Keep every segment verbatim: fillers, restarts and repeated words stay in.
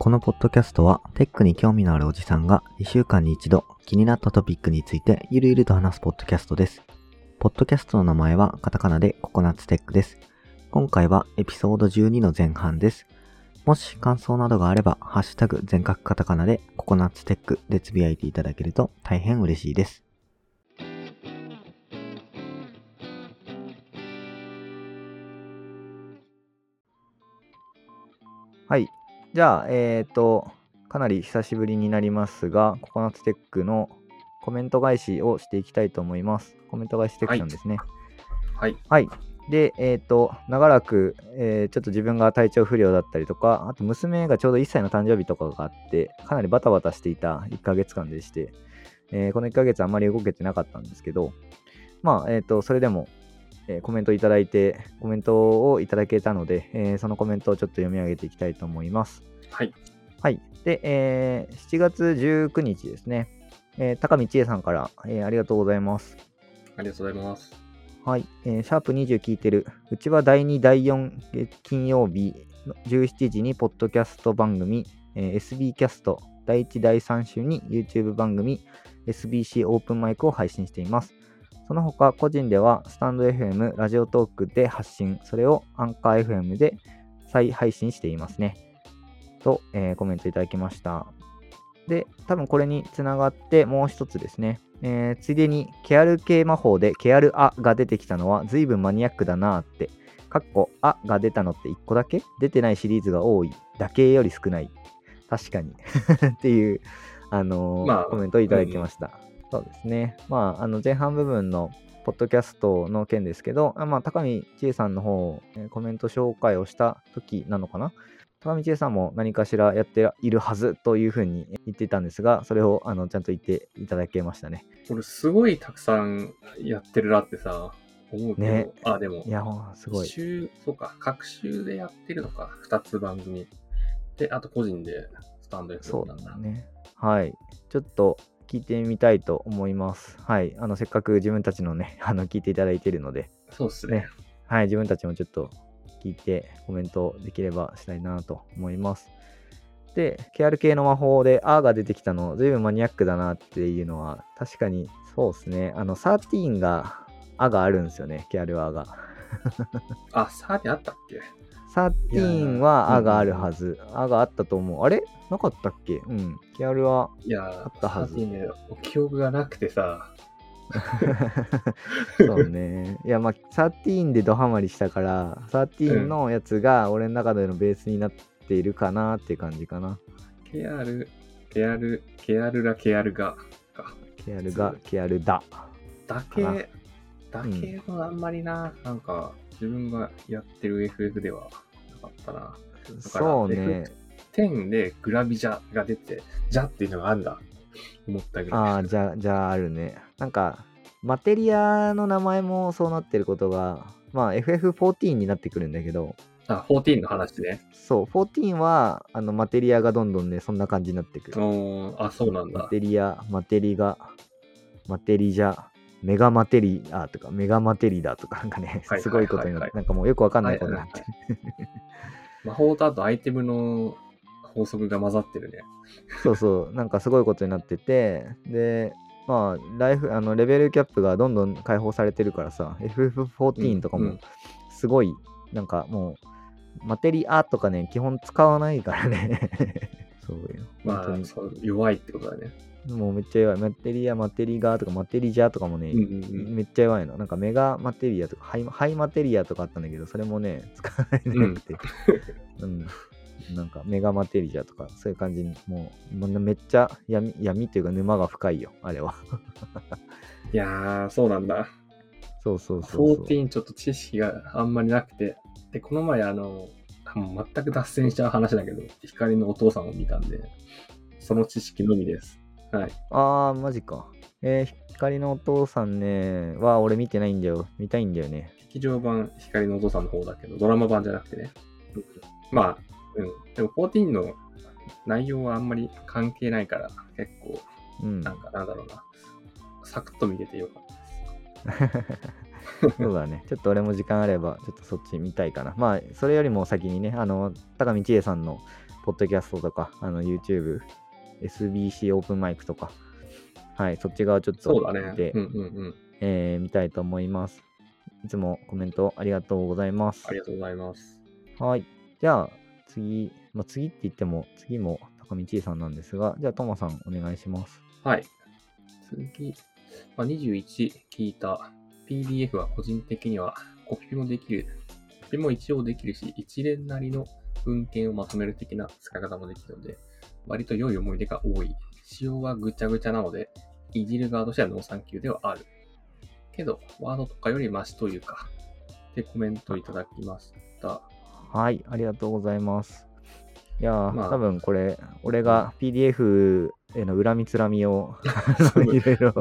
このポッドキャストはテックに興味のあるおじさんがいっしゅうかんにいちど気になったトピックについてゆるゆると話すポッドキャストです。ポッドキャストの名前はカタカナでココナッツテックです。今回はエピソードじゅうにの前半です。もし感想などがあればハッシュタグ全角カタカナでココナッツテックでつぶやいていただけると大変嬉しいです。はい。じゃあ、えっと、かなり久しぶりになりますが、ココナッツテックのコメント返しをしていきたいと思います。コメント返しセクションですね。はい。はい。はい、で、えっと、長らく、えー、ちょっと自分が体調不良だったりとか、あと娘がちょうどいっさいの誕生日とかがあって、かなりバタバタしていたいっかげつかんでして、えー、このいっかげつあんまり動けてなかったんですけど、まあ、えっと、それでも、コメントいただいてコメントをいただけたので、えー、そのコメントをちょっと読み上げていきたいと思います。はい、はい、で、えー、しちがつじゅうくにちですね、えー、高見千恵さんから、えー、ありがとうございます。ありがとうございます。はい、えー、シャープにじゅう聞いてる、うちはだいにだいよん金曜日のじゅうしちじにポッドキャスト番組、えー、エスビー キャストだいいちだいさん週に YouTube 番組 エスビーシー オープンマイクを配信しています。その他個人ではスタンド エフエム、ラジオトークで発信、それをアンカー エフエム で再配信していますね。と、えー、コメントいただきました。で、多分これにつながってもう一つですね、えー、ついでにケアル系魔法でケアルアが出てきたのは随分マニアックだなーって、かっこアが出たのっていっこだけ？出てないシリーズが多い。だけより少ない。確かに。っていう、あのーまあ、コメントをいただきました。うん、そうですね。まあ、あの前半部分のポッドキャストの件ですけど、まあ、高見千恵さんの方、コメント紹介をした時なのかな。高見千恵さんも何かしらやっているはずというふうに言ってたんですが、それをあのちゃんと言っていただけましたね。これすごいたくさんやってるなってさ、思うけど、ね、あ、でも、いや、すごい。週、そうか、各週でやってるのか、ふたつ番組。で、あと個人でスタンドやってるんだな。そうだね。はい。ちょっと、聞いてみたいと思います。はい、あのせっかく自分たちのね、あの聞いていただいているので、そうですね。ね、はい、自分たちもちょっと聞いてコメントできればしたいなと思います。で、ケーアール 系の魔法で R が出てきたの、ずいぶんマニアックだなっていうのは確かにそうですね。あのじゅうさんが R があるんですよね。ケーアールアール が。あ、じゅうさんあったっけ？じゅうさんはあがあるはず。あ、うん、があったと思う。あれなかったっけ？うん。ケアルはあったはず。いや、ね、記憶がなくてさ。そうね。いや、まあ、じゅうさんでドハマりしたから、じゅうさんのやつが俺の中でのベースになっているかなっていう感じかな。うん、ケアル、ケアル、ケアルらケアルがか。ケアルが、ケアルだ。だけ、だけはあんまりな、うん、なんか、自分がやってる エフエフ ではなかったな。だからそうね。エフじゅうでグラビジャが出て、ジャっていうのがあるんだ。思ったけど。ああ、じゃあ、じゃああるね。なんか、マテリアの名前もそうなってることが、まあ エフエフじゅうよん になってくるんだけど。あ、じゅうよんの話ね。そう、じゅうよんは、あの、マテリアがどんどんね、そんな感じになってくる。うん、あ、そうなんだ。マテリア、マテリガ、マテリジャ。メガマテリアとかメガマテリだとかなんかね、すごいことになって、なんかもうよくわかんないことになって、魔法とあとアイテムの法則が混ざってるね。そうそう、なんかすごいことになってて、で、まあライフあのレベルキャップがどんどん解放されてるからさ、 エフエフじゅうよん とかもすごい、うんうん、なんかもうマテリアとかね基本使わないからね。そうよ、まあ本当にそう弱いってことだね。もうめっちゃ弱い。マテリア、マテリガーとかマテリジャーとかもね、うんうんうん、めっちゃ弱いの。なんかメガマテリアとかハイ、ハイマテリアとかあったんだけど、それもね、使われなくて。うん、うん。なんかメガマテリジャーとか、そういう感じに、もう、めっちゃ闇、闇というか沼が深いよ、あれは。いやー、そうなんだ。そうそうそうそう。じゅうよんちょっと知識があんまりなくて、で、この前、あの、もう全く脱線しちゃう話だけど、光のお父さんを見たんで、その知識のみです。はい、あーマジか。えー、光のお父さんねは俺見てないんだよ。見たいんだよね。劇場版光のお父さんの方だけど、ドラマ版じゃなくてね。うん、まあ、うん。でもじゅうよんの内容はあんまり関係ないから、結構うん、なんかなんだろうな、サクッと見れてよかったですそうだね、ちょっと俺も時間あればちょっとそっち見たいかな。まあそれよりも先にね、あの高見千恵さんのポッドキャストとか、あの YouTube、エスビーシー オープンマイクとか、はい、そっち側ちょっと見て、そうだね、うんうんうん、えー、見たいと思います。いつもコメントありがとうございます。ありがとうございます。はい、じゃあ次、まあ、次って言っても次も高見千恵さんなんですが、じゃあトマさんお願いします。はい、次、まあ、にじゅういち聞いた ピーディーエフ は個人的にはコピもできる、コピも一応できるし、一連なりの文献をまとめる的な使い方もできるので割と良い思い出が多い。仕様はぐちゃぐちゃなのでいじる側としてはノーサンキューではあるけどワードとかよりマシというかってコメントいただきました。はい、ありがとうございます。いや、まあ、多分これ俺が ピーディーエフ への恨みつらみをいろいろ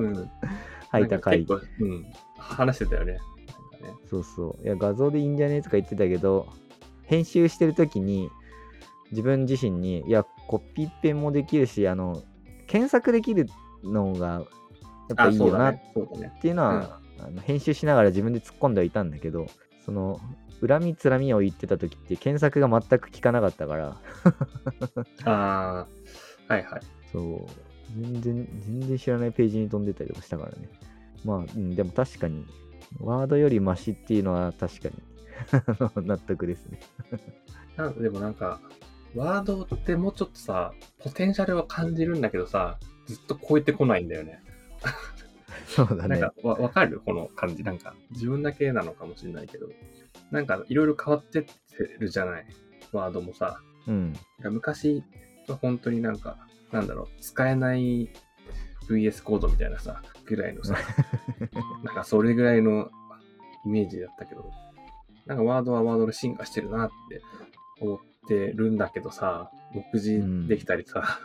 吐いた回、うん、話してたよ ね, ねそうそう、いや画像でいいんじゃねえとか言ってたけど、編集してる時に自分自身に、いやコピペもできるし、あの検索できるのがやっぱいいよなっていうのは、あ、あの編集しながら自分で突っ込んではいたんだけど、その恨みつらみを言ってた時って検索が全く効かなかったからああ、はいはい、そう全然全然知らないページに飛んでたりとかしたからね。まあ、うん、でも確かにワードよりマシっていうのは確かに納得ですねなんでもなんかワードってもうちょっとさポテンシャルは感じるんだけどさ、ずっと超えてこないんだよねそうだね、なんかわ分かるこの感じ、なんか自分だけなのかもしれないけど、なんかいろいろ変わってってるじゃないワードもさ、うん、昔は本当になんかなんだろう、使えない ブイエス コードみたいなさぐらいのさなんかそれぐらいのイメージだったけど、なんかワードはワードで進化してるなって思ってるんだけどさ、目次できたりさ、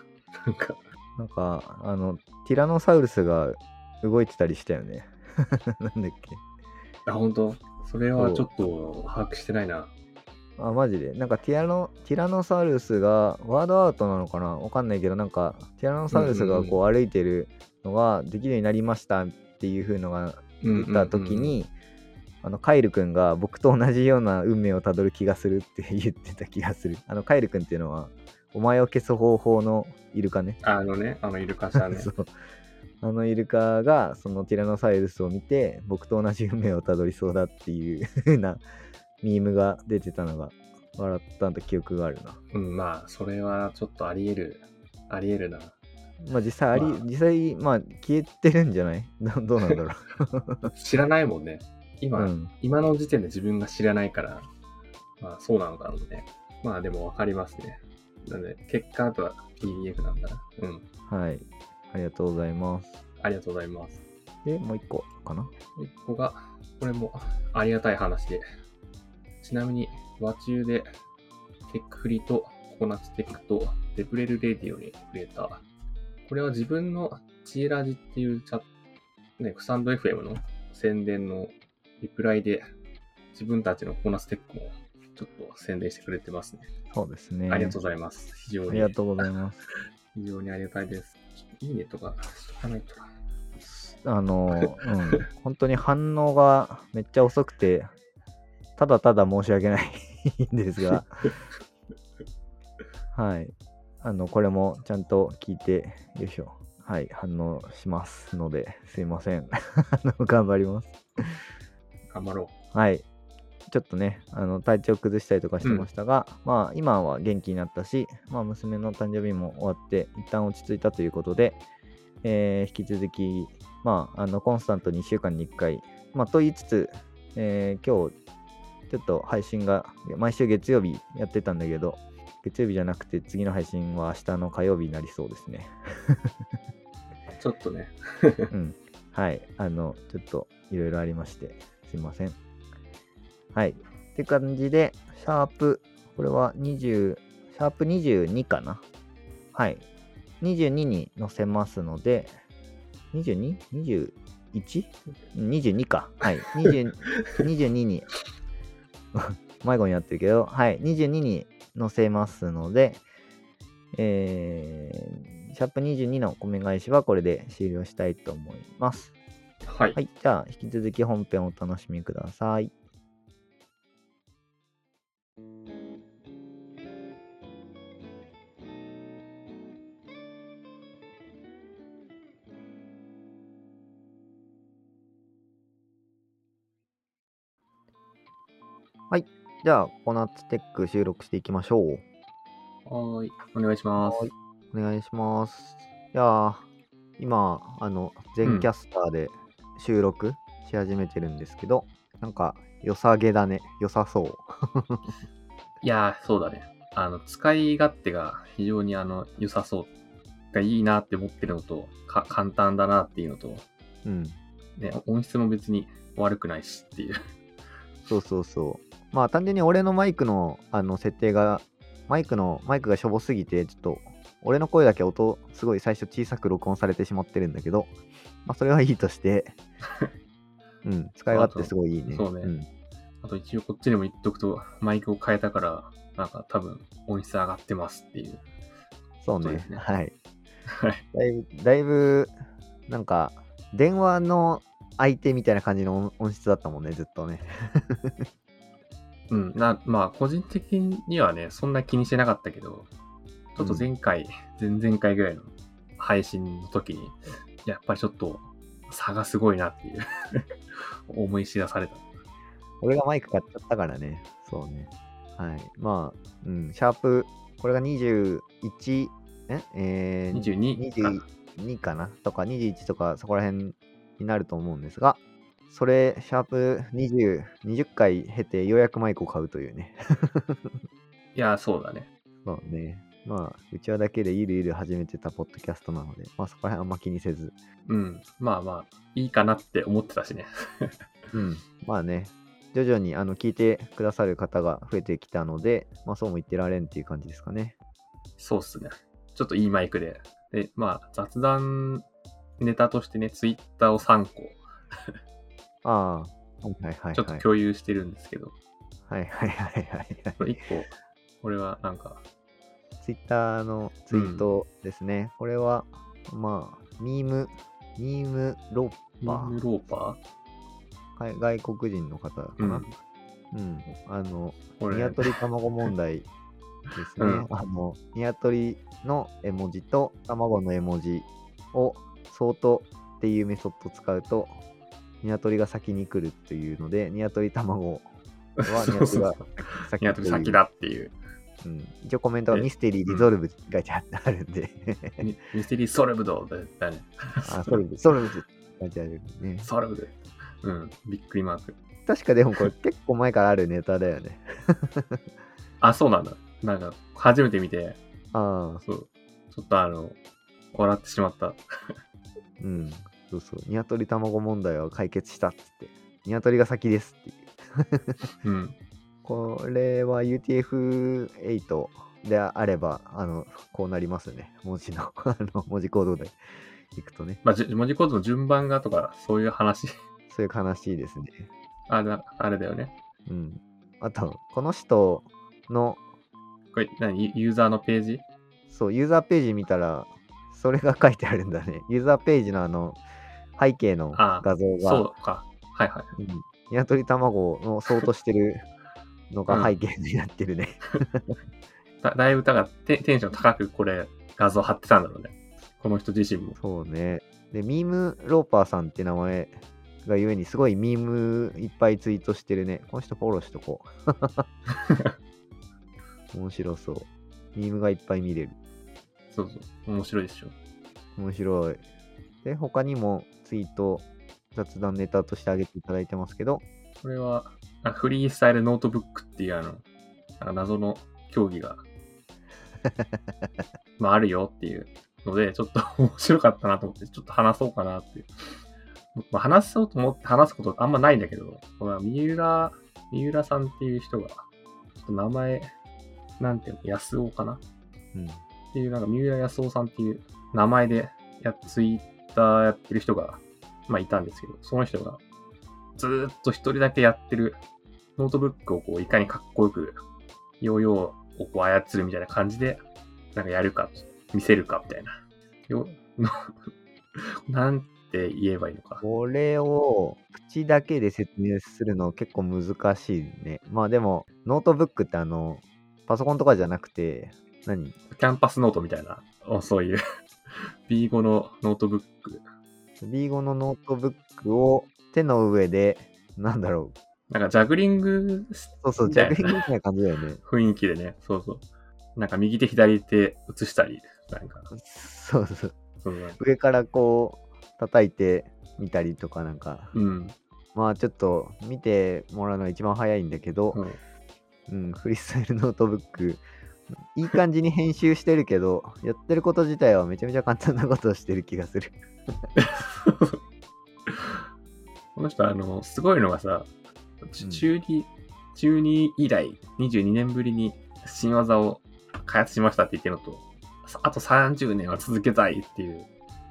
うん、なんかなんかあのティラノサウルスが動いてたりしたよねなんだっけ、あ、本当それはちょっと把握してないな。あ、マジでなんかティラノティラノサウルスがワードアートなのかな、わかんないけど、なんかティラノサウルスがこう歩いてるのができるようになりましたっていう風のが言った時に、うんうんうん、あのカイルくんが僕と同じような運命をたどる気がするって言ってた気がする。あのカイルくんっていうのはお前を消す方法のイルカね。あのね、あのイルカさんねそう、あのイルカがそのティラノサウルスを見て僕と同じ運命をたどりそうだっていう風なミームが出てたのが笑ったんと記憶があるな。うん、まあそれはちょっとありえるありえるな。まあ実際あり、まあ、実際まあ消えてるんじゃない？どうなんだろう知らないもんね今、うん、今の時点で自分が知らないから、まあそうなのだろうね。まあでも分かりますね。なので結果あとは ピーディーエフ なんだな。うん。はい。ありがとうございます。ありがとうございます。で、もう一個かな？もう一個が、これもありがたい話で。ちなみに、和中でテックフリーとココナッツテックとデプレルレディオに触れた。これは自分のチエラジっていうチャット、ね、スタンド エフエム の宣伝のリプライで自分たちのココナッツテックもちょっと宣伝してくれてますね。そうですね。ありがとうございます。非常にありがとうございます。非常にありがたいです。いいねとかしとかないとな。あの、うん、本当に反応がめっちゃ遅くて、ただただ申し訳ないんですが、はい、あのこれもちゃんと聞いて、よいしょ、はい、反応しますので、すいません。頑張ります。頑張ろう。はい。ちょっとね、あの体調崩したりとかしてましたが、うん、まあ今は元気になったし、まあ、娘の誕生日も終わって一旦落ち着いたということで、えー、引き続き、まあ、あのコンスタントにいっしゅうかんにいっかい、まあ、と言いつつ、えー、今日ちょっと配信が毎週月曜日やってたんだけど、月曜日じゃなくて次の配信は明日の火曜日になりそうですねちょっとねうん、はい、あのちょっといろいろありましてすいません。はい、って感じでシャープ、これはにじゅう、シャープにじゅうにかな、はい、にじゅうにに載せますので、 にじゅうに?にじゅういち?にじゅうに か、はい、にじゅう にじゅうにに迷子になってるけど、はい、にじゅうにに載せますので、えーシャープにじゅうにのコメ返しはこれで終了したいと思います。はい。はい、じゃあ、引き続き本編をお楽しみください。はい。じゃあ、ココナッツテック収録していきましょう。はい。お願いします。はい。お願いします。じゃあ、今、あの、全キャスターで収録し始めてるんですけど、うん、なんか、良さげだね。良さそう。いやー、そうだね。あの、使い勝手が非常に、あの、良さそう。がいいなって思ってるのと、か、簡単だなっていうのと、うん。ね、音質も別に悪くないしっていう。そうそうそう。まあ単純に俺のマイクのあの設定がマイクのマイクがしょぼすぎてちょっと俺の声だけ音すごい最初小さく録音されてしまってるんだけど、まあそれはいいとして、うん、使い勝手すごいいいね。そうね、うん。あと一応こっちにも言っとくとマイクを変えたからなんか多分音質上がってますっていう。そうね。はい。だいぶだいぶなんか電話の相手みたいな感じの音質だったもんねずっとね。うん、なまあ個人的にはねそんな気にしてなかったけどちょっと前回、うん、前々回ぐらいの配信の時にやっぱりちょっと差がすごいなっていう思い知らされた。俺がマイク買っちゃったからね。そうね。はい。まあ、うん、シャープこれがにじゅういちええー、にじゅうに にじゅうにかなとかにじゅういちとかそこら辺になると思うんですが。それシャープにじゅう、にじゅっかい経てようやくマイクを買うというねいやそうだね。そうね。まあうちはだけでゆるゆる始めてたポッドキャストなので、まあ、そこら辺あんま気にせず、うん、まあまあいいかなって思ってたしね、うん、まあね徐々にあの聞いてくださる方が増えてきたので、まあ、そうも言ってられんっていう感じですかね。そうっすね。ちょっといいマイクでで、まあ、雑談ネタとしてねツイッターをさんこああ、はいはいはい。ちょっと共有してるんですけど。はいはいはいはい、はい。いっこ、これはなんか。ツイッターのツイートですね。うん、これは、まあ、ミーム、ミームローパー。ミームローパー、はい、外国人の方かな。うん。うん、あの、ニワトリ卵問題ですね。うん、あの、ニワトリの絵文字と卵の絵文字を、ソートっていうメソッドを使うと、ニワトリが先に来るっていうので、ニワトリ卵はニワトリが先に来る。ニワトリ先だっていう。うん、一応コメントはミステリーリゾルブって書いてあるんで、うん。ミステリーソルブドだね。あ、ソルブ、ソルブって書いてあるね。ソルブド。うん、びっくりマーク。確かでもこれ結構前からあるネタだよね。あ、そうなんだ。なんか初めて見て、ああ、そう。ちょっとあの、笑ってしまった。うん。そうそうニワトリ卵問題は解決したっつってニワトリが先ですっていう、うん、これは ユーティーエフエイト であればあのこうなりますね文字のあの文字コードでいくとね、まあ、じ文字コードの順番がとかそういう話そういう話ですね。 あ, なあれだよね、うん、あとこの人のこれ何ユーザーのページそうユーザーページ見たらそれが書いてあるんだね。ユーザーページのあの背景の画像が、ああそうか、はいはい。うん、ニワトリ卵のソートしてるのが背景になってるね。うん、だ, だいぶだからテンション高くこれ画像貼ってたんだろうね。この人自身も。そうね。でミームローパーさんって名前がゆえにすごいミームいっぱいツイートしてるね。この人フォローしとこう。面白そう。ミームがいっぱい見れる。そうそう面白いでしょ。面白い。で他にもツイート雑談ネタとしてあげていただいてますけど、これはフリースタイルノートブックっていうあのなんか謎の競技がまああるよっていうのでちょっと面白かったなと思ってちょっと話そうかなって、まあ、話そうと思って話すことあんまないんだけど、この三浦三浦さんっていう人がちょっと名前なんていうの安尾かな。うん。っていうなんか三浦康夫さんっていう名前でやツイッターやってる人が、まあ、いたんですけど、その人がずーっと一人だけやってるノートブックをこういかにかっこよくヨーヨーをこう操るみたいな感じでなんかやるか見せるかみたいなよなんて言えばいいのか。これを口だけで説明するの結構難しいね。まあでもノートブックってあのパソコンとかじゃなくて何？キャンパスノートみたいな、そういうビーファイブ のノートブック。ビーファイブ のノートブックを手の上でなんだろう。なんかジャグリング、そうそうジャグリングみたいな感じだよね。雰囲気でね、そうそう。なんか右手左手移したりなんか。そうそう。そうね、上からこう叩いてみたりとかなんか、うん、まあちょっと見てもらうのが一番早いんだけど、うんうん、フリースタイルノートブックいい感じに編集してるけどやってること自体はめちゃめちゃ簡単なことをしてる気がするこの人あのすごいのがさ、うん、中に中に以来にじゅうにねんぶりに新技を開発しましたって言ってるのと、あとさんじゅうねんは続けたいっていう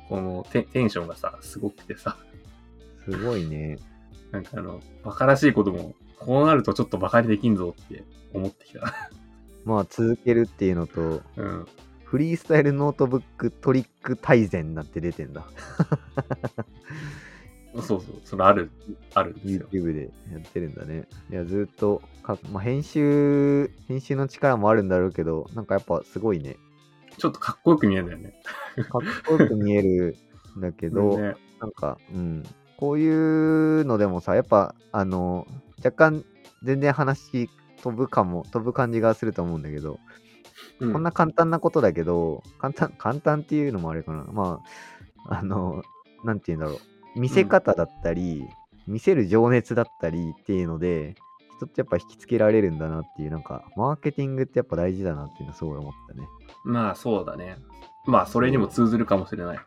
このテンションがさすごくてさ、すごいね。なんかあのバカらしいこともこうなるとちょっとバカにできんぞって思ってきたまあ続けるっていうのと、うん、フリースタイルノートブックトリック大全なんて出てんだそうそう、それあるあるんですよ。 YouTube でやってるんだね。いやずっとか、まあ、編集編集の力もあるんだろうけど、なんかやっぱすごいね。ちょっとかっこよく見えるんだよねかっこよく見えるんだけど、ね、なんか、うん、こういうのでもさやっぱあの若干全然話飛ぶかも飛ぶ感じがすると思うんだけど、うん、こんな簡単なことだけど簡単簡単っていうのもあれかな、まああのなんていうんだろう、見せ方だったり、うん、見せる情熱だったりっていうので人ってやっぱ引きつけられるんだなっていう、なんかマーケティングってやっぱ大事だなっていうのはすごい思ったね。まあそうだね。まあそれにも通ずるかもしれない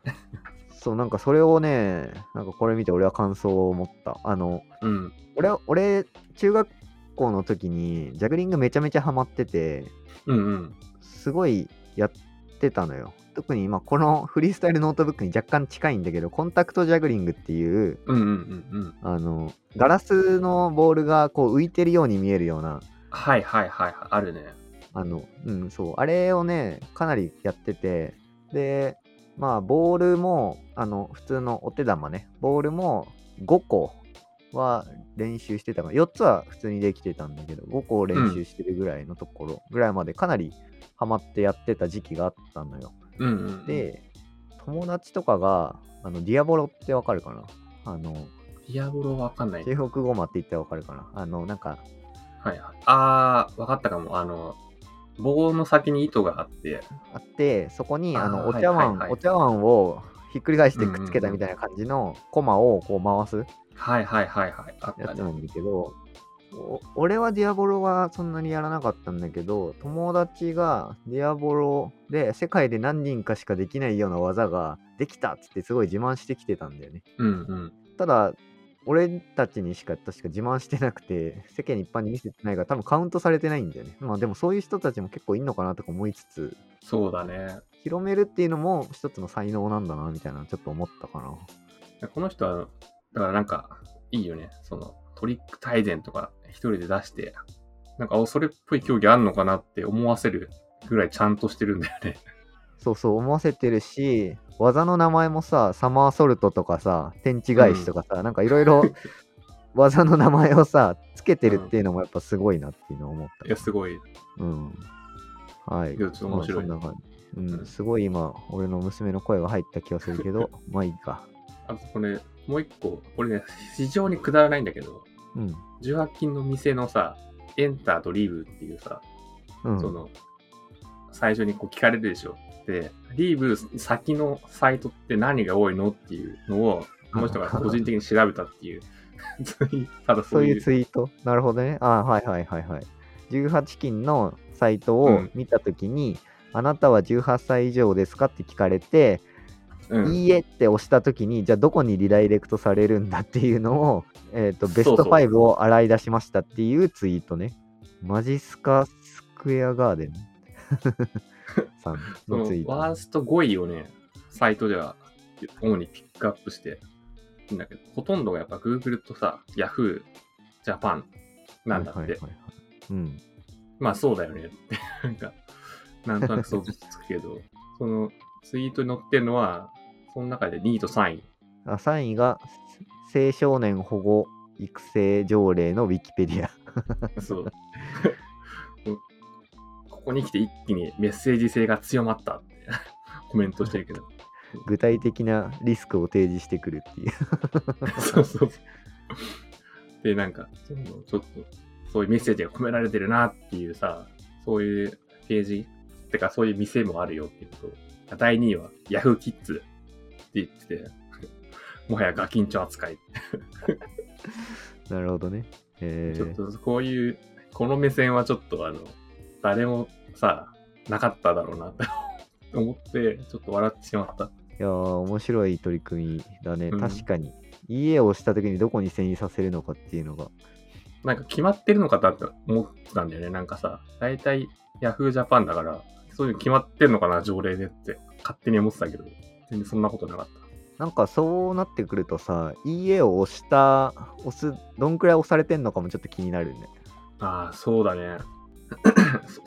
そうなんかそれをね、なんかこれ見て俺は感想を持った。あの、うん、俺俺中学校の時にジャグリングめちゃめちゃハマってて、うんうん、すごいやってたのよ。特に今このフリースタイルノートブックに若干近いんだけど、コンタクトジャグリングっていう、うんうんうんうん、あのガラスのボールがこう浮いてるように見えるような、はいはいはいあるね。あの、うん、そう、あれをね、かなりやってて、で、まあ、ボールも、あの、普通のお手玉ね、ボールもごこは練習してたから、よっつは普通にできてたんだけど、ごこ練習してるぐらいのところぐらいまでかなりハマってやってた時期があったのよ。うんうんうん、で、友達とかが、あの、ディアボロってわかるかな？あの、ディアボロわかんない。中国語マって言ったらわかるかな？あの、なんか、はいはい。あー、わかったかも。あの、棒の先に糸があってあってそこにあのお茶碗、はいはいはい、お茶碗をひっくり返してくっつけたみたいな感じのコマをこう回すはいはいはいはいあったね。やつなんだけど、俺はディアボロはそんなにやらなかったんだけど、友達がディアボロで世界で何人かしかできないような技ができたっつってすごい自慢してきてたんだよね、うんうん、ただ俺たちにしか確か自慢してなくて世間一般に見せてないから多分カウントされてないんだよね。まあでもそういう人たちも結構いんのかなとか思いつつ、そうだね、広めるっていうのも一つの才能なんだなみたいなちょっと思ったかな。この人はだからなんかいいよね、そのトリック大全とか一人で出してなんかそれっぽい競技あんのかなって思わせるぐらいちゃんとしてるんだよねそうそう思わせてるし、技の名前もさサマーソルトとかさ天地返しとかさ、うん、なんかいろいろ技の名前をさつけてるっていうのもやっぱすごいなっていうのを思った、うん、いやすごい、うん、はい、いやちょっと面白い、まあそんな感じ、うん、すごい今俺の娘の声が入った気がするけどまあいいか。あとこれもう一個、これね非常にくだらないんだけど、うん、じゅうはち禁の店のさエンターとリーブっていうさ、うん、その最初にこう聞かれるでしょ。でリーブ先のサイトって何が多いのっていうのをこの人が個人的に調べたっていうただそういうツイート。なるほどね。あ、はいはいはいはい。じゅうはち禁のサイトを見たときに、うん、あなたはじゅうはっさい以上ですかって聞かれて、うん、いいえって押したときにじゃあどこにリダイレクトされるんだっていうのを、えーと、ベストごを洗い出しましたっていうツイートね。そうそうマジスカスクエアガーデンさんのツイートそのワーストごいをねサイトでは主にピックアップしてんだけど、ほとんどがやっぱ Google とさ Yahoo Japan なんだって、はいはいはいはい、うん、まあそうだよねなんかなんとなく想像つくけどそのツイートに載ってるのは、その中でにいとさんい。あ、さんいが青少年保護育成条例のウィキペディア。そう。ここに来て一気にメッセージ性が強まったってコメントしてるけど。具体的なリスクを提示してくるっていう。そうそうそう。で、なんか、ちょっと、そういうメッセージが込められてるなっていうさ、そういうページってか、そういう店もあるよっていうこと。だいにいは Yahoo Kids って言ってて、もはやガキンチョ扱い。なるほどね。えー、ちょっとこういう、この目線はちょっとあの、誰もさ、なかっただろうなって思って、ちょっと笑ってしまった。いやー、面白い取り組みだね。うん、確かに。イーエー をしたときにどこに遷移させるのかっていうのが。なんか決まってるのかなって思ってたんだよね。なんかさ、大体 Yahoo Japan だから、そういう決まってるのかな、条例でって勝手に思ってたけど、全然そんなことなかった。なんかそうなってくるとさ、イーエー を押した、押す、どんくらい押されてんのかもちょっと気になるね。ああ、そうだね。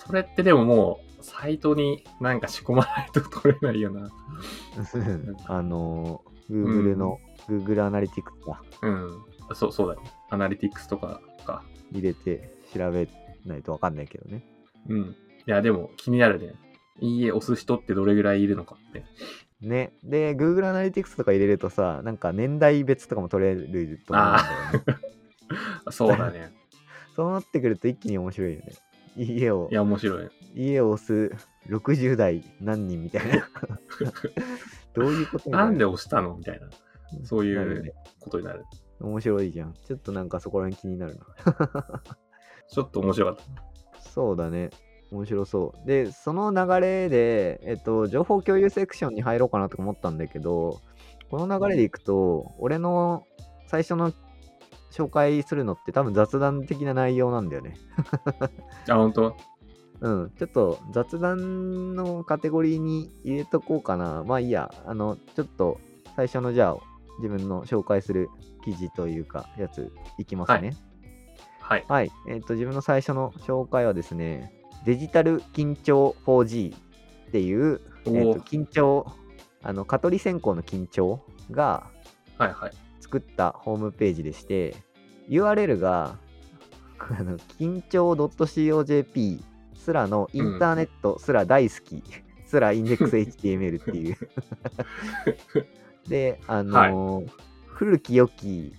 それってでももうサイトになんか仕込まないと取れないよな。あの Google の、うん、Google アナリティクスか。うん。そうそうだね。アナリティクスとかか入れて調べないと分かんないけどね。うん。いやでも気になるね。いいえ押す人ってどれぐらいいるのかって。ね。で Google アナリティクスとか入れるとさ、なんか年代別とかも取れると思うんだよね。あそうだね。そうなってくると一気に面白いよね。家をいや面白い家を押すろくじゅう代何人みたいなどういうことなのなんで押したのみたいなそういうことになる、ね、面白いじゃんちょっとなんかそこら辺気になるなちょっと面白かったそうだね面白そうでその流れでえっと情報共有セクションに入ろうかなと思ったんだけどこの流れでいくと俺の最初の紹介するのって多分雑談的な内容なんだよねあ、本当？うん、ちょっと雑談のカテゴリーに入れとこうかなまあいいや、あのちょっと最初のじゃあ自分の紹介する記事というかやついきますねはい、はい、はい、えーと自分の最初の紹介はですねデジタル緊張 フォージー っていう、えーと緊張あの蚊取り線香の緊張がはいはい作ったホームページでして、ユーアールエル があの緊張 .cojp すらのインターネットすら大好きすらインデックス エイチティーエムエル っていうで、あのーはい、古き良き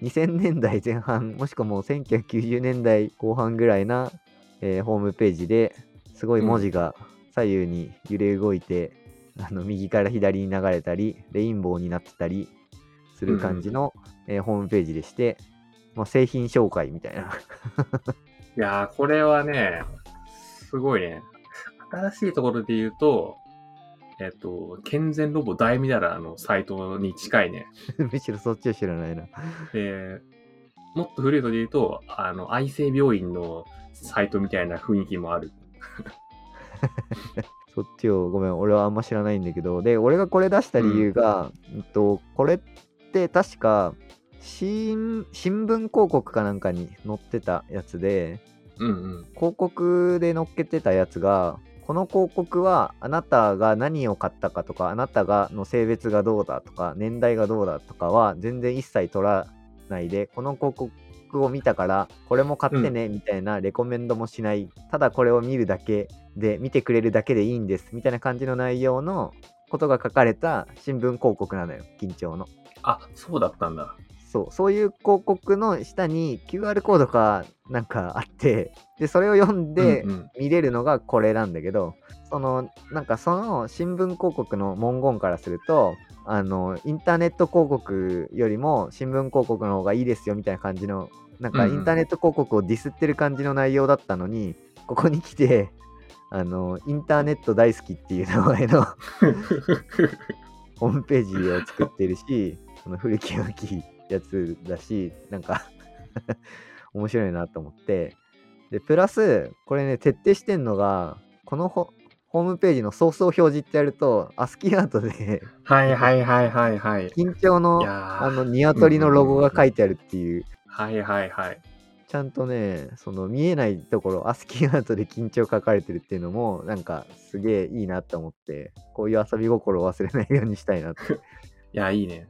にせんねんだいぜん半もしくはもうせんきゅうひゃくきゅうじゅうねんだいこう半ぐらいな、えー、ホームページですごい文字が左右に揺れ動いて、うん、あの右から左に流れたりレインボーになってたりする感じの、うんえー、ホームページでして、まあ、製品紹介みたいな。いやーこれはねすごいね新しいところで言うとえっと健全ロボ大見だらのサイトに近いね。むしろそっちは知らないな。えー、もっと古いとで言うとあの愛生病院のサイトみたいな雰囲気もある。そっちをごめん俺はあんま知らないんだけどで俺がこれ出した理由が、うんえっと、これってで確か新、新聞広告かなんかに載ってたやつで、うんうん、広告で載っけてたやつがこの広告はあなたが何を買ったかとかあなたがの性別がどうだとか年代がどうだとかは全然一切取らないでこの広告を見たからこれも買ってねみたいなレコメンドもしない、うん、ただこれを見るだけで見てくれるだけでいいんですみたいな感じの内容のことが書かれた新聞広告なのよ緊張のあ、そうだったんだ。そう、そういう広告の下に キューアール コードかなんかあって、でそれを読んで見れるのがこれなんだけど、うんうん、そのなんかその新聞広告の文言からすると、あのインターネット広告よりも新聞広告の方がいいですよみたいな感じのなんかインターネット広告をディスってる感じの内容だったのに、うんうん、ここに来てあのインターネット大好きっていう名前のホームページを作ってるし。その古き良きやつだしなんか面白いなと思ってでプラスこれね徹底してんのがこの ホ, ホームページのソースを表示ってやるとアスキーアートではいはいはいはいはい緊張のあのニワトリのロゴが書いてあるっていうはいはいはいちゃんとね、その見えないところ、アスキーアートで緊張書かれてるっていうのも、なんかすげえいいなと思って、こういう遊び心を忘れないようにしたいなって。いや、いいね。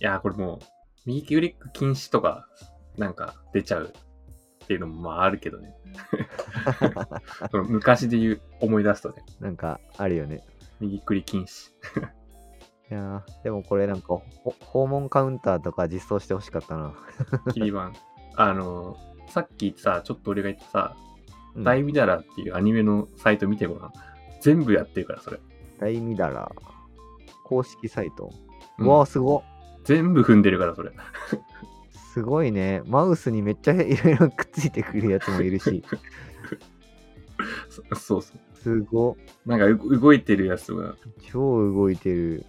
いや、これもう、右クリック禁止とか、なんか出ちゃうっていうのもまああるけどね。その昔で言う、思い出すとね。なんかあるよね。右クリ禁止。いやでもこれなんか訪問カウンターとか実装してほしかったな。キリバン、あのー、さっきさちょっと俺が言ったさ、うん、大みだらっていうアニメのサイト見てごらん。全部やってるからそれ。大みだら公式サイト。うわーすごっ、うん。全部踏んでるからそれ。すごいね。マウスにめっちゃいろいろくっついてくるやつもいるし。そ, そうそう。すごっ。なんかう動いてるやつが。超動いてる。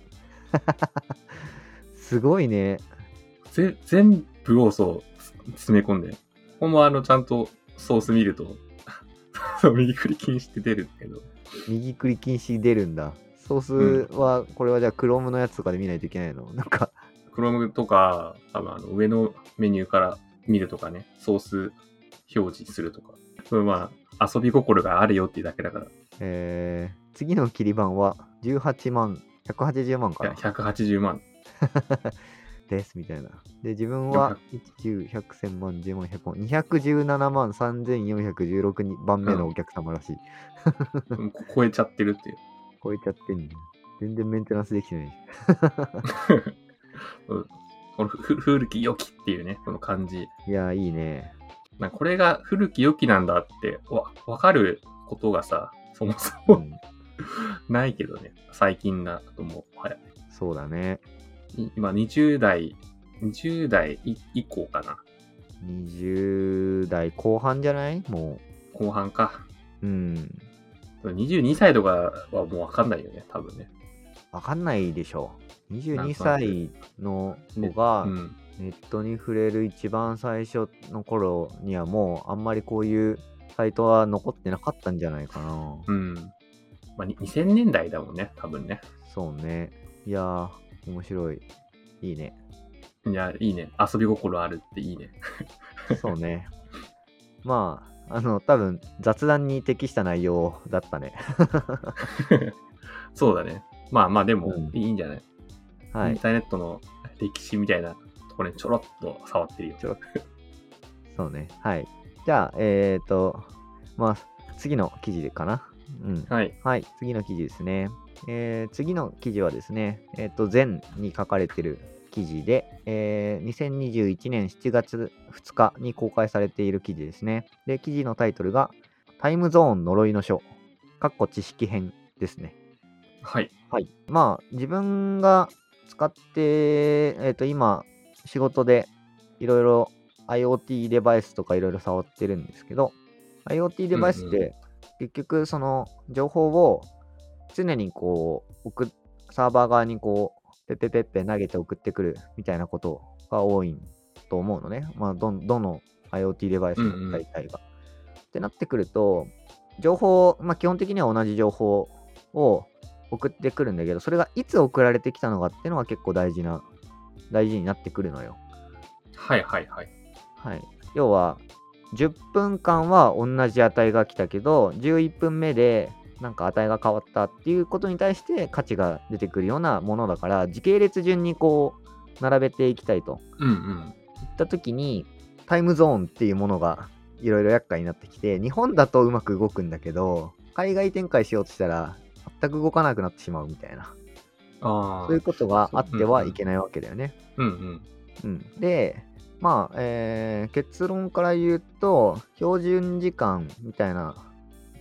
すごいね。ぜ全部をそう詰め込んで、ほんまあのちゃんとソース見ると右クリ禁止って出るけど。右クリ禁止出るんだ。ソースは、うん、これはじゃあ Chrome のやつとかで見ないといけないの？なんか Chrome とか多分あの上のメニューから見るとかね、ソース表示するとか、それまあ遊び心があるよっていうだけだから。えー、次の切り板はじゅうはちまんひゃくはちじゅうまんかな。ひゃくはちじゅうまんですみたいな。で自分はひゃく、せんまん、じゅうまん、ひゃくまん、にひゃくじゅうななまんさんぜんよんひゃくじゅうろくばんめのお客様らしい。うん、超えちゃってるっていう。超えちゃってんね。全然メンテナンスできてない。この古き良きっていうね、この感じ。いやいいね。なんかこれが古き良きなんだってわ分かることがさ、そもそも、うん。ないけどね、最近だともう早い。そうだね。今にじゅうだい、にじゅうだい以降かな。にじゅうだいこう半じゃない？もう後半か。うん。にじゅうにさいとかはもう分かんないよね、多分ね。分かんないでしょ。にじゅうにさいの子がネットに触れる一番最初の頃にはもうあんまりこういうサイトは残ってなかったんじゃないかな。うん。まあ、にせんねんだいだもんね、多分ね。そうね。いやー、面白い。いいね。いや、いいね。遊び心あるっていいね。そうね。まあ、あの、多分雑談に適した内容だったね。そうだね。まあまあ、でも、いいんじゃない、うん、はい。インターネットの歴史みたいなところにちょろっと触ってるよ。ちょろっと。そうね。はい。じゃあ、えーと、まあ、次の記事かな。うん、はい、はい、次の記事ですね、えー、次の記事はですね、えーと、前に書かれてる記事で、えー、にせんにじゅういちねんしちがつふつかに公開されている記事ですね。で、記事のタイトルがタイムゾーン呪いの書（知識編）ですね。はい、はい、まあ自分が使って、えーと、今仕事でいろいろ IoT デバイスとかいろいろ触ってるんですけど、 IoT デバイスって、うんうん、結局その情報を常にこう送サーバー側にこうペペペペ投げて送ってくるみたいなことが多いと思うのね、まあ、ど, どの IoT デバイスの大体が、うんうん、ってなってくると情報、まあ、基本的には同じ情報を送ってくるんだけど、それがいつ送られてきたのかっていうのが結構大事な大事になってくるのよ。はいはいはい、はい、要はじゅっぷんかんは同じ値が来たけどじゅういっぷんめでなんか値が変わったっていうことに対して価値が出てくるようなものだから、時系列順にこう並べていきたいと、うんうん、いった時にタイムゾーンっていうものがいろいろ厄介になってきて、日本だとうまく動くんだけど海外展開しようとしたら全く動かなくなってしまうみたいな、あそういうことがあってはいけないわけだよね。うんうんうん、でまあえー、結論から言うと標準時間みたいな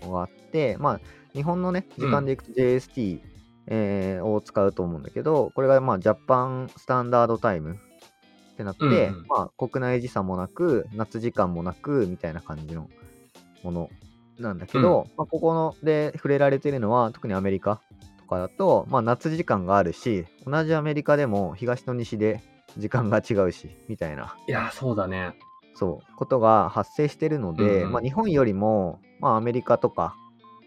のがあって、まあ、日本のね時間でいくと ジェイエスティー、うんえー、を使うと思うんだけど、これがまあジャパンスタンダードタイムってなって、うんうんまあ、国内時差もなく夏時間もなくみたいな感じのものなんだけど、うんまあ、ここので触れられてるのは特にアメリカとかだと、まあ、夏時間があるし同じアメリカでも東と西で時間が違うしみたいな、いやそうだね、そうことが発生してるので、うんまあ、日本よりも、まあ、アメリカとか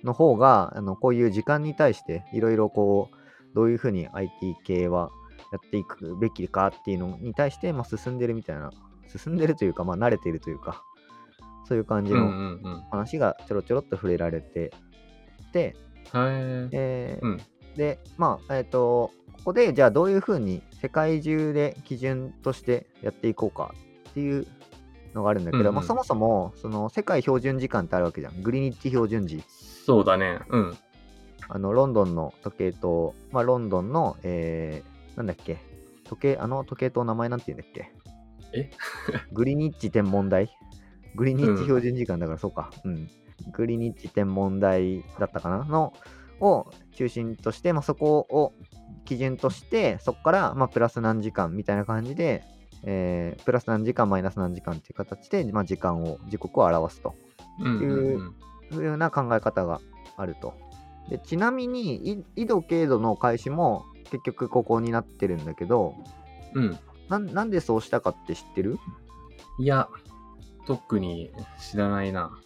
の方があのこういう時間に対していろいろこうどういうふうに アイティー 系はやっていくべきかっていうのに対して、まあ、進んでるみたいな進んでるというか、まあ、慣れているというかそういう感じの話がちょろちょろっと触れられてて、えー、でまあえっとここでじゃあどういうふうに世界中で基準としてやっていこうかっていうのがあるんだけど、うんうんまあ、そもそもその世界標準時間ってあるわけじゃん。グリニッジ標準時。そうだね。うん。あのロンドンの時計と、まあ、ロンドンの、えー、なんだっけ時計あの時計と名前なんて言うんだっけ。え？グリニッジ天文台。グリニッジ標準時間だからそうか。うん。グリニッジ天文台だったかなのを中心として、まあ、そこを基準としてそこから、まあ、プラス何時間みたいな感じで。えー、プラス何時間マイナス何時間っていう形で、まあ、時間を時刻を表すというふうな考え方があると。でちなみに緯度経度の開始も結局ここになってるんだけど、うん、な, なんでそうしたかって知ってる？いや特に知らないな。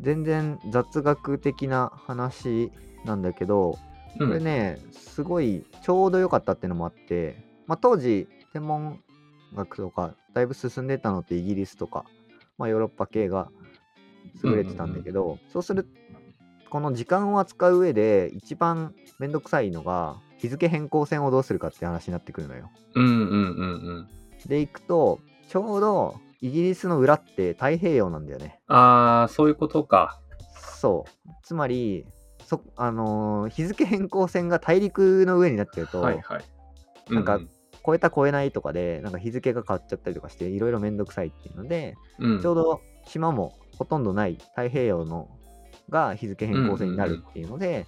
全然雑学的な話なんだけどこれね、うん、すごいちょうど良かったってのもあって、まあ、当時天文学とかだいぶ進んでたのってイギリスとか、まあ、ヨーロッパ系が優れてたんだけど、うんうんうん、そうするこの時間を扱う上で一番めんどくさいのが日付変更線をどうするかって話になってくるのよ、うんうんうんうん、でいくとちょうどイギリスの裏って太平洋なんだよね。あーそういうことか。そうつまりそ、あのー、日付変更線が大陸の上になっちゃうと、はいはいうんうん、なんか超えた超えないとかでなんか日付が変わっちゃったりとかしていろいろめんどくさいっていうので、うん、ちょうど島もほとんどない太平洋のが日付変更線になるっていうので、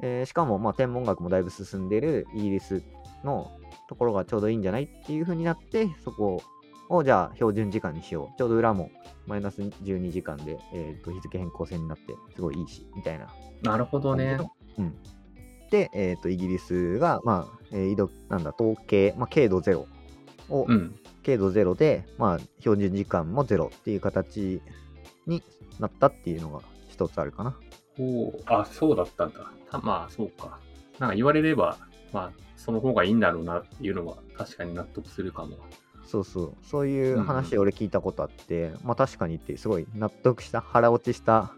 うんうんうんえー、しかもまあ天文学もだいぶ進んでるイギリスのところがちょうどいいんじゃないっていう風になってそこをじゃあ標準時間にしよう。ちょうど裏もマイナスじゅうにじかんで、えー、と日付変更線になってすごいいいしみたいな。なるほどね。うんで、えー、とイギリスが、まあえー、緯度なんだ統計、まあ、経度ゼロを、うん、経度ゼロで、まあ、標準時間もゼロっていう形になったっていうのが一つあるかな。おあそうだったんだ。まあそうか。なんか言われれば、まあ、その方がいいんだろうなっていうのは確かに納得するかも。そうそうそういう話俺聞いたことあって、うんまあ、確かにってすごい納得した腹落ちした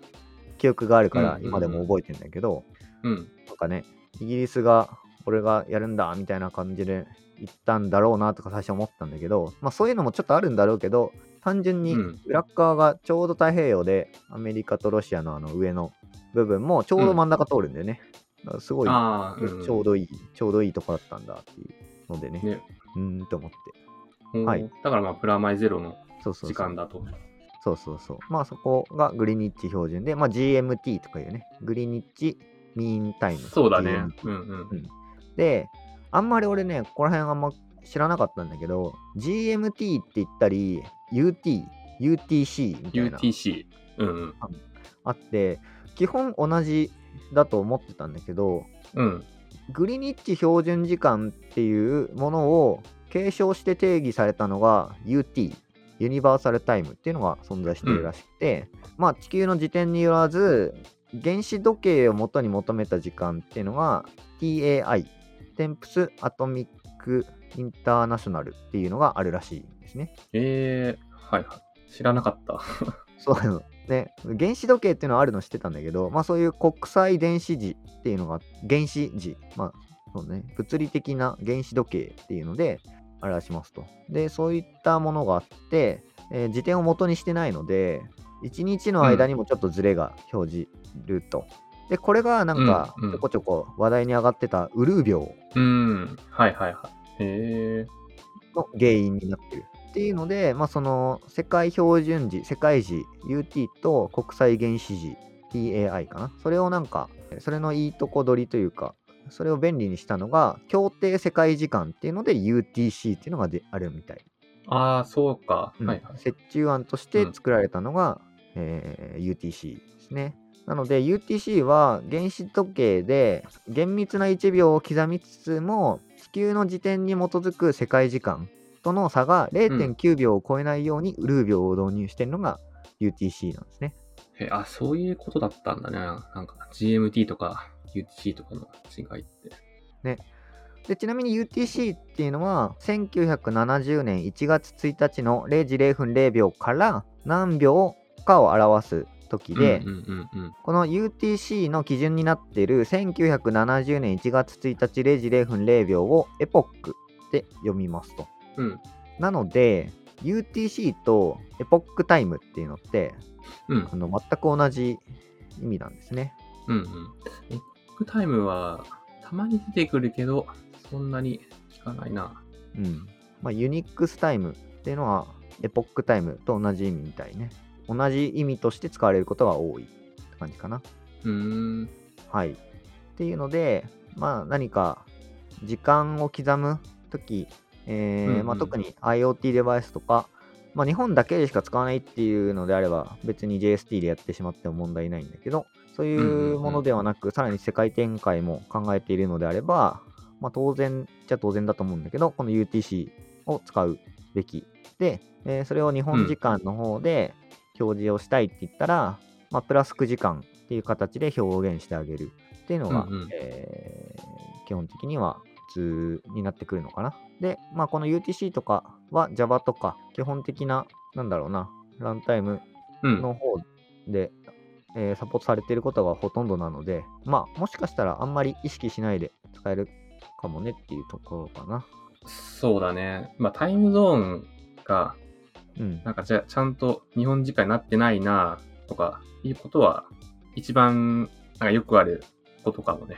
記憶があるから今でも覚えてるんだけど、うんうんうん、なんかねイギリスが俺がやるんだみたいな感じで言ったんだろうなとか最初思ったんだけど、まあ、そういうのもちょっとあるんだろうけど単純に裏側がちょうど太平洋でアメリカとロシアのあの上の部分もちょうど真ん中通るんだよね、うん、だからすごいちょうどいい、うん、ちょうどいいとこだったんだっていうので ね, ねうーんと思って、はい、だからまあプラマイゼロの時間だと。そうそうそうそうそうそうまあそこがグリニッジ標準で、まあ、ジーエムティー とかいうねグリニッジミーンタイム。そうだね、うんうんうん、であんまり俺ねここら辺あんま知らなかったんだけど ジーエムティー って言ったり ユーティー、ユーティーシー みたいな ユーティーシー、うんうん、あって基本同じだと思ってたんだけど、うん、グリニッジ標準時間っていうものを継承して定義されたのが ユーティーユニバーサルタイムっていうのが存在しているらしくて、うん、まあ地球の時点によらず原子時計を元に求めた時間っていうのが ティーエーアイ テンプスアトミックインターナショナルっていうのがあるらしいんですね。えー、はいはい知らなかったそうなのね。原子時計っていうのはあるの知ってたんだけど、まあそういう国際電子時っていうのが原子時まあそうね物理的な原子時計っていうので表しますと。でそういったものがあって、えー、時点を元にしてないのでいちにちの間にもちょっとズレが表示ると、うん、でこれがなんかちょこちょこ話題に上がってたウルー秒うんはいはいはいへえの原因になってるっていうので、まあ、その世界標準時世界時 ユーティー と国際原子時 ティーエーアイ かなそれをなんかそれのいいとこ取りというかそれを便利にしたのが協定世界時間っていうので ユーティーシー っていうのがであるみたい。ああそうか、うんはいはい、折衷案として作られたのが、うんえー、ユーティーシー ですね。なので ユーティーシー は原子時計で厳密ないちびょうを刻みつつも地球の時点に基づく世界時間との差が れいてんきゅうびょうを超えないようにウルー秒を導入してるのが ユーティーシー なんですね、うん、えあそういうことだったんだね。なんか ジーエムティー とかユーティーシー とかの違いって、ね、でちなみに ユーティーシー っていうのはせんきゅうひゃくななじゅうねんいちがつついたちのれいじれいふんれいびょうから何秒かを表す時で、うんうんうんうん、この ユーティーシー の基準になっているせんきゅうひゃくななじゅうねんいちがつついたちれいじれいふんれいびょうをエポックで読みますと、うん、なので ユーティーシー とエポックタイムっていうのって、うん、あの全く同じ意味なんですね。うんうん、エポックタイムはたまに出てくるけどそんなに聞かないな。うん、まあユニックスタイムっていうのはエポックタイムと同じ意味みたいね。同じ意味として使われることが多いって感じかな。うーん、はい。っていうので、まあ、何か時間を刻むとき、えーうんうんまあ、特に IoT デバイスとか、まあ、日本だけでしか使わないっていうのであれば別に ジェイエスティー でやってしまっても問題ないんだけど、そういうものではなく、うんうんうん、さらに世界展開も考えているのであれば、まあ、当然じゃ当然だと思うんだけど、この ユーティーシー を使うべきで、えー、それを日本時間の方で、うん表示をしたいって言ったら、まあ、プラスくじかんっていう形で表現してあげるっていうのが、うんうんえー、基本的には普通になってくるのかな。で、まあ、この ユーティーシー とかは Java とか基本的ななんだろうなランタイムの方で、うんえー、サポートされていることがほとんどなので、まあ、もしかしたらあんまり意識しないで使えるかもねっていうところかな。そうだね、まあ、タイムゾーンがうん、なんかじゃちゃんと日本時間になってないなとかいうことは一番なんかよくあることかもね。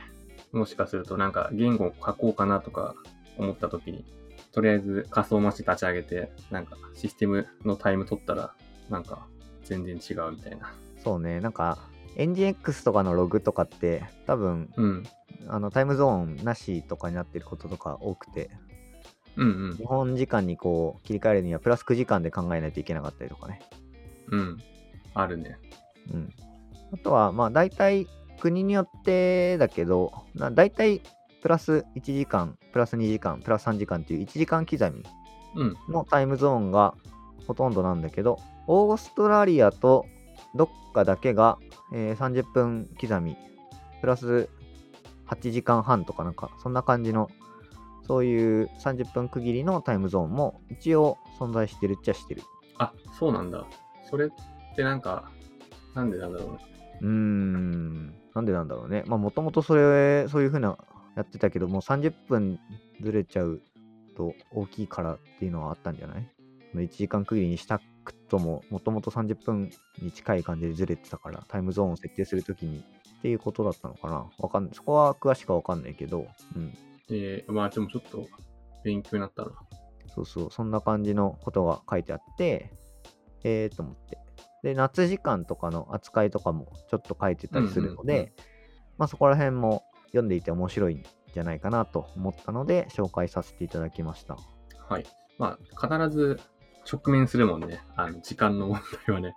もしかするとなんか言語を書こうかなとか思ったときにとりあえず仮想マシン立ち上げてなんかシステムのタイム取ったらなんか全然違うみたいな。そうね、なんか エヌジーエックス とかのログとかって多分、うん、あのタイムゾーンなしとかになってることとか多くて、うんうん、日本時間にこう切り替えるにはプラスくじかんで考えないといけなかったりとかね。うんあるね。うんあとはまあ大体国によってだけど大体プラスいちじかんプラスにじかんプラスさんじかんっていういちじかん刻みのタイムゾーンがほとんどなんだけど、オーストラリアとどっかだけが、えー、さんじゅっぷん刻みプラスはちじかんはんとかなんかそんな感じのそういうさんじゅっぷん区切りのタイムゾーンも一応存在してるっちゃしてる。あ、そうなんだ。それってなんかなんでなんだろうね。うーんなんでなんだろうね。まあもともとそれそういう風なやってたけどもうさんじゅっぷんずれちゃうと大きいからっていうのはあったんじゃない？いちじかん区切りにしたくとももともとさんじゅっぷんに近い感じでずれてたからタイムゾーンを設定するときにっていうことだったのかな。わかんない。そこは詳しくはわかんないけど。うん。えー、まあでもちょっと勉強になったな。そうそうそんな感じのことが書いてあってえーと思ってで夏時間とかの扱いとかもちょっと書いてたりするので、うんうんうん、まあそこら辺も読んでいて面白いんじゃないかなと思ったので紹介させていただきました。はいまあ必ず直面するもんねあの時間の問題はね。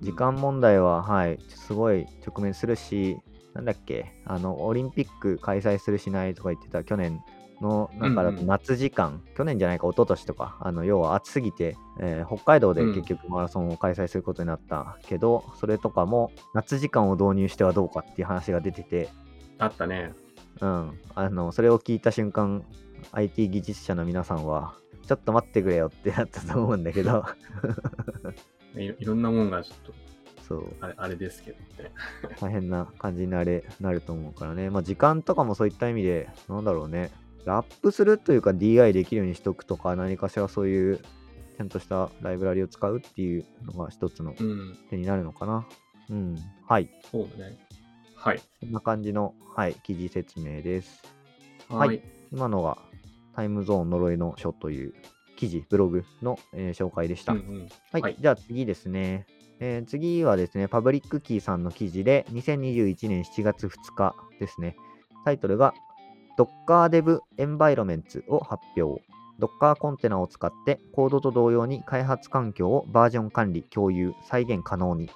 時間問題ははいすごい直面するしなんだっけあのオリンピック開催するしないとか言ってた去年のなんかだと夏時間、うんうん、去年じゃないか一昨年とかあの要は暑すぎて、えー、北海道で結局マラソンを開催することになったけど、うん、それとかも夏時間を導入してはどうかっていう話が出ててあったね。うんあのそれを聞いた瞬間 アイティー 技術者の皆さんはちょっと待ってくれよってなったと思うんだけどい, ろいろんなもんがちょっとそうあれ、あれですけどね大変な感じになれ、なると思うからね。まあ時間とかもそういった意味でなんだろうねラップするというか ディーアイ できるようにしとくとか何かしらそういうちゃんとしたライブラリを使うっていうのが一つの手になるのかな。うん、うん、はいそうだねはいこんな感じの、はい、記事説明です。はい、はい、今のがタイムゾーン呪いの書という記事ブログの、えー、紹介でした。うんうんはい、はいじゃあ次ですね。えー、次はですねパブリックキーさんの記事でにせんにじゅういちねんしちがつふつかですね。タイトルが Docker Dev Environments を発表。 Docker コンテナを使ってコードと同様に開発環境をバージョン管理共有再現可能に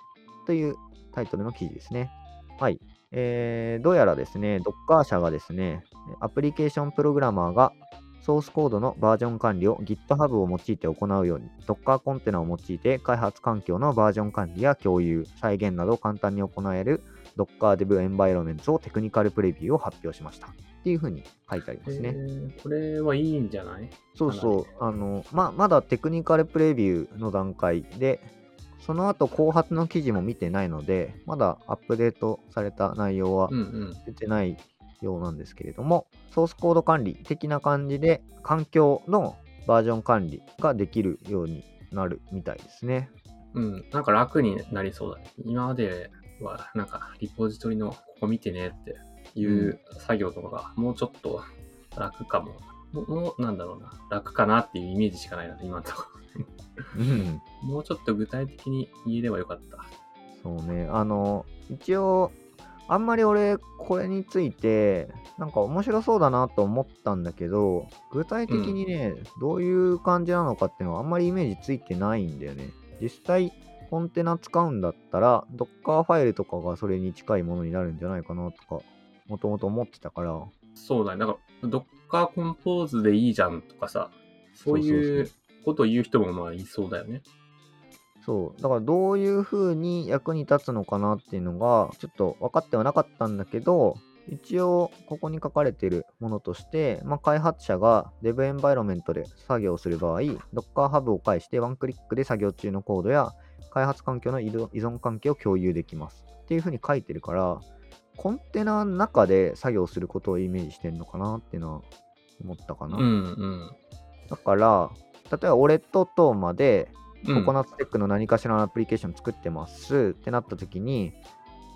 というタイトルの記事ですね。はい、えー、どうやらですね Docker 社がですねアプリケーションプログラマーがソースコードのバージョン管理を GitHub を用いて行うように Docker コンテナを用いて開発環境のバージョン管理や共有、再現などを簡単に行える Docker Dev Environments をテクニカルプレビューを発表しましたっていう風に書いてありますね。えー、これはいいんじゃない？そうそうあの、ま、まだテクニカルプレビューの段階でその後後発の記事も見てないので、まだアップデートされた内容は出てないようなんですけれども、うんうん、ソースコード管理的な感じで環境のバージョン管理ができるようになるみたいですね。うん、なんか楽になりそうだね。今まではなんかリポジトリのここ見てねっていう作業とかがもうちょっと楽かも。もうなんだろうな、楽かなっていうイメージしかないな今のところ、うん、もうちょっと具体的に言えればよかった。そうね、あの一応あんまり俺これについてなんか面白そうだなと思ったんだけど、具体的にね、うん、どういう感じなのかっていうのはあんまりイメージついてないんだよね。実際コンテナ使うんだったら Docker ファイルとかがそれに近いものになるんじゃないかなとかもともと思ってたから。そうだね、だからDocker Compose でいいじゃんとかさ、そういうことを言う人もまあいそうだよね。そう、だからどういう風に役に立つのかなっていうのがちょっと分かってはなかったんだけど、一応ここに書かれているものとして、まあ、開発者が Dev エンバイロメントで作業する場合、DockerHub を介してワンクリックで作業中のコードや開発環境の依存関係を共有できますっていう風に書いてるから、コンテナの中で作業することをイメージしてんのかなっていうのは思ったかな、うんうん、だから例えば俺とトーマでココナッツテックの何かしらのアプリケーション作ってますってなった時に、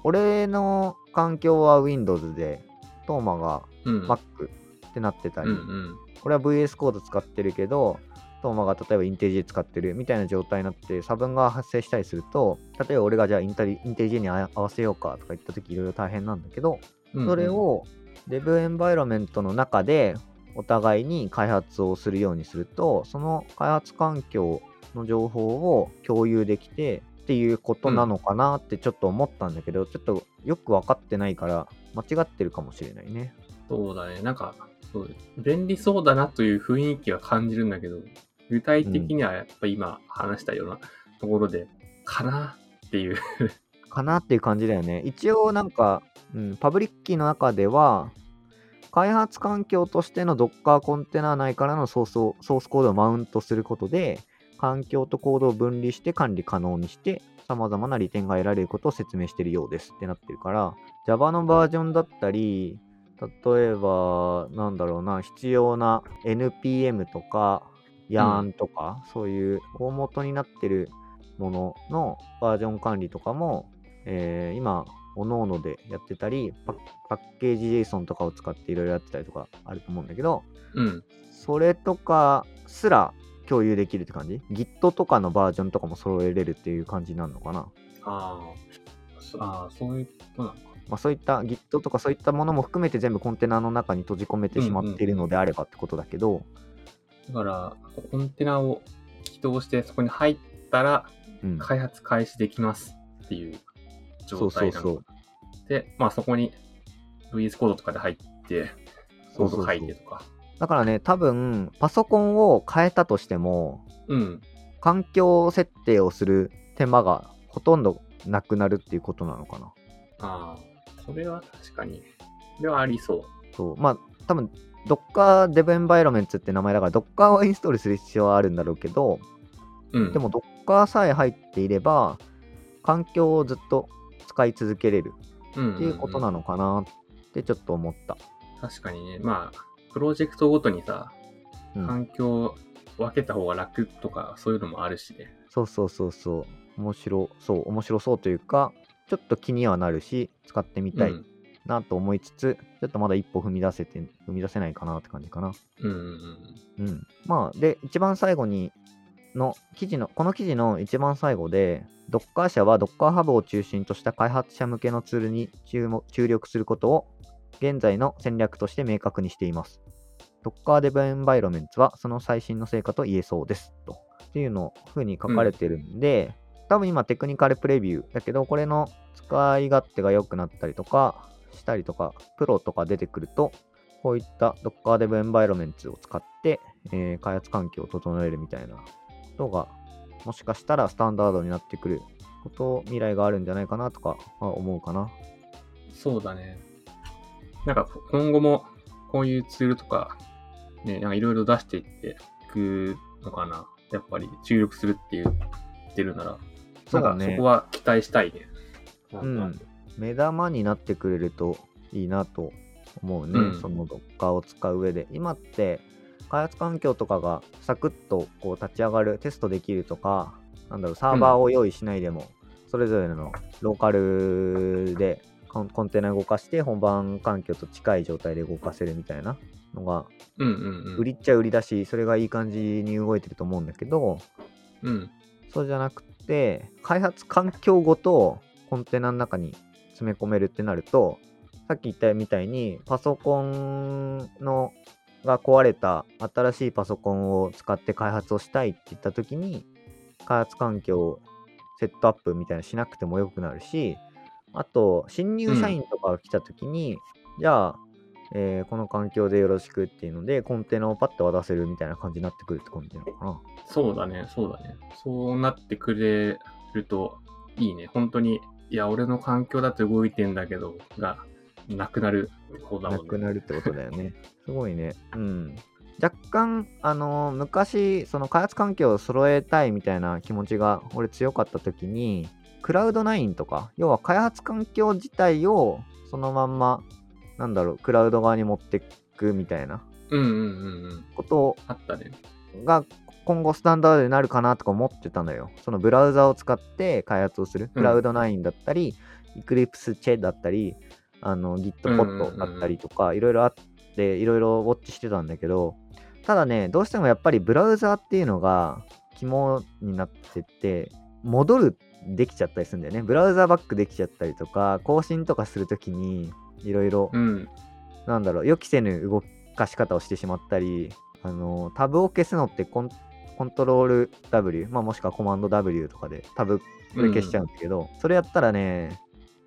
俺の環境は Windows でトーマが Mac ってなってたり、うんうん、俺は ブイエス コード使ってるけどトーマが例えば IntelliJ 使ってるみたいな状態になって差分が発生したりすると、例えば俺がじゃあ IntelliJ に合わせようかとか言った時いろいろ大変なんだけど、うんうん、それを Dev エンバイロメントの中でお互いに開発をするようにすると、その開発環境の情報を共有できてっていうことなのかなってちょっと思ったんだけど、うん、ちょっとよく分かってないから間違ってるかもしれないね。そうだね、なんかそう便利そうだなという雰囲気は感じるんだけど、具体的にはやっぱ今話したようなところで、うん、かなっていうかなっていう感じだよね。一応なんか、うん、パブリッキーの中では開発環境としての Docker コンテナ内からのソースを、ソースコードをマウントすることで環境とコードを分離して管理可能にして様々な利点が得られることを説明しているようですってなってるから、 Java のバージョンだったり、例えばなんだろうな、必要な エヌピーエム とかYarn とか、うん、そういう大元になってるもののバージョン管理とかも、えー、今おのおのでやってたり、パ ッ, パッケージ JSON とかを使っていろいろやってたりとかあると思うんだけど、うん、それとかすら共有できるって感じ。 Git とかのバージョンとかも揃えれるっていう感じになるのかな。ああ、そういうことなのか。まあ、そういった Git とかそういったものも含めて全部コンテナの中に閉じ込めてしまっているのであればってことだけど、うんうんうん、だからコンテナを起動してそこに入ったら開発開始できますっていう状態なの、うん、そうそうそうで、まあ、そこに ブイエス コードとかで入ってコード書いてとか、そうそうそう、だからね、多分パソコンを変えたとしても、うん、環境設定をする手間がほとんどなくなるっていうことなのかな。ああ、それは確かにそれはありそう。そう、まあ多分Docker Dev Environments って名前だから Docker をインストールする必要はあるんだろうけど、うん、でも Docker さえ入っていれば環境をずっと使い続けれるっていうことなのかなってちょっと思った、うんうんうん、確かにね、まあプロジェクトごとにさ環境を分けた方が楽とかそういうのもあるしね、うん、そうそうそうそう、面白そう、面白そうというかちょっと気にはなるし使ってみたい、うんなと思いつつ、ちょっとまだ一歩踏み出せて踏み出せないかなって感じかな。うんうん、うん、まあで一番最後にの記事のこの記事の一番最後で、Docker 社は DockerHub を中心とした開発者向けのツールに 注, 注力することを現在の戦略として明確にしています。Docker Dev Environments はその最新の成果と言えそうですとっていうのふうに書かれてるんで、うん、多分今テクニカルプレビューだけどこれの使い勝手が良くなったりとか。したりとかプロとか出てくるとこういった Docker Dev Environments を使って、えー、開発環境を整えるみたいなことがもしかしたらスタンダードになってくること未来があるんじゃないかなとか思うかな。そうだね、なんか今後もこういうツールとかね、なんかいろいろ出していっていくのかな。やっぱり注力するって言ってるならそうだね、そこは期待したいね。うん、目玉になってくれるといいなと思うね、うん、その Docker を使う上で。今って開発環境とかがサクッとこう立ち上がる、テストできるとか、なんだろう、サーバーを用意しないでも、うん、それぞれのローカルでコンテナ動かして本番環境と近い状態で動かせるみたいなのが、うんうんうん、売りっちゃ売りだし、それがいい感じに動いてると思うんだけど、うん、そうじゃなくて開発環境ごとコンテナの中に詰め込めるってなると、さっき言ったみたいにパソコンのが壊れた、新しいパソコンを使って開発をしたいって言った時に開発環境をセットアップみたいなしなくてもよくなるし、あと新入社員とかが来た時に、うん、じゃあ、えー、この環境でよろしくっていうのでコンテナをパッと渡せるみたいな感じになってくるって感じなのかな。そうだね、そうだね。そうなってくれるといいね。本当に、いや俺の環境だと動いてんだけどがなくなる方だもんね。なくなるってことだよね。すごいね。うん。若干あのー、昔その開発環境を揃えたいみたいな気持ちが俺強かった時に、クラウドナインとか、要は開発環境自体をそのまんま、なんだろう、クラウド側に持ってくみたいなことが今後スタンダードになるかなとか思ってたんだよ。そのブラウザを使って開発をする、うん、クラウドナインだったり EclipseJ だったり、あの Gitpod だったりとか、いろいろあっていろいろウォッチしてたんだけど、ただね、どうしてもやっぱりブラウザっていうのが肝になってて、戻るできちゃったりするんだよね。ブラウザバックできちゃったりとか、更新とかするときにいろいろ、なんだろう、予期せぬ動かし方をしてしまったり、あのタブを消すのってコンコントロール W、まあ、もしくはコマンド W とかでタブこれ消しちゃうんだけど、うん、それやったらね、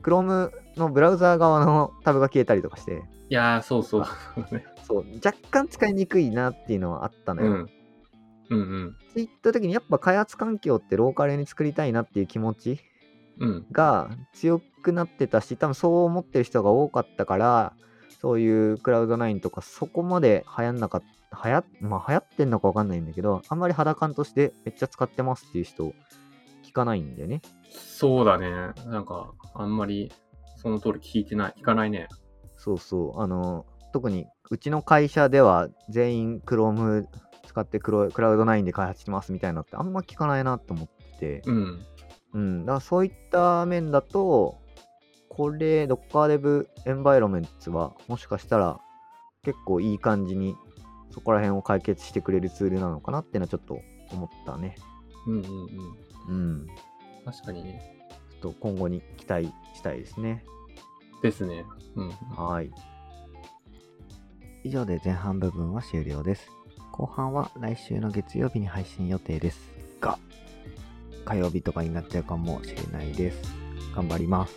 Chrome のブラウザー側のタブが消えたりとかして、いやー、そうそうそう、若干使いにくいなっていうのはあったのよ、うんうんうん、っていった時にやっぱ開発環境ってローカルに作りたいなっていう気持ちが強くなってたし、多分そう思ってる人が多かったから、そういうクラウドナインとかそこまで流行んなかった、流行、まあ、流行ってんのか分かんないんだけど、あんまり肌感としてめっちゃ使ってますっていう人聞かないんだよね。そうだね、なんかあんまりその通り聞いてない、聞かないね。そうそう、あの特にうちの会社では全員 Chrome使ってクロ、クラウドナインで開発してますみたいなのってあんま聞かないなと思ってて、うんうん、だからそういった面だとこれ Docker Dev Environments はもしかしたら結構いい感じにそこら辺を解決してくれるツールなのかなっていうのはちょっと思ったね。うんうんうん、うん、確かにね、ちょっと今後に期待したいですね。ですね、うん、はい。以上で前半部分は終了です。後半は来週の月曜日に配信予定ですが、火曜日とかになっちゃうかもしれないです。頑張ります。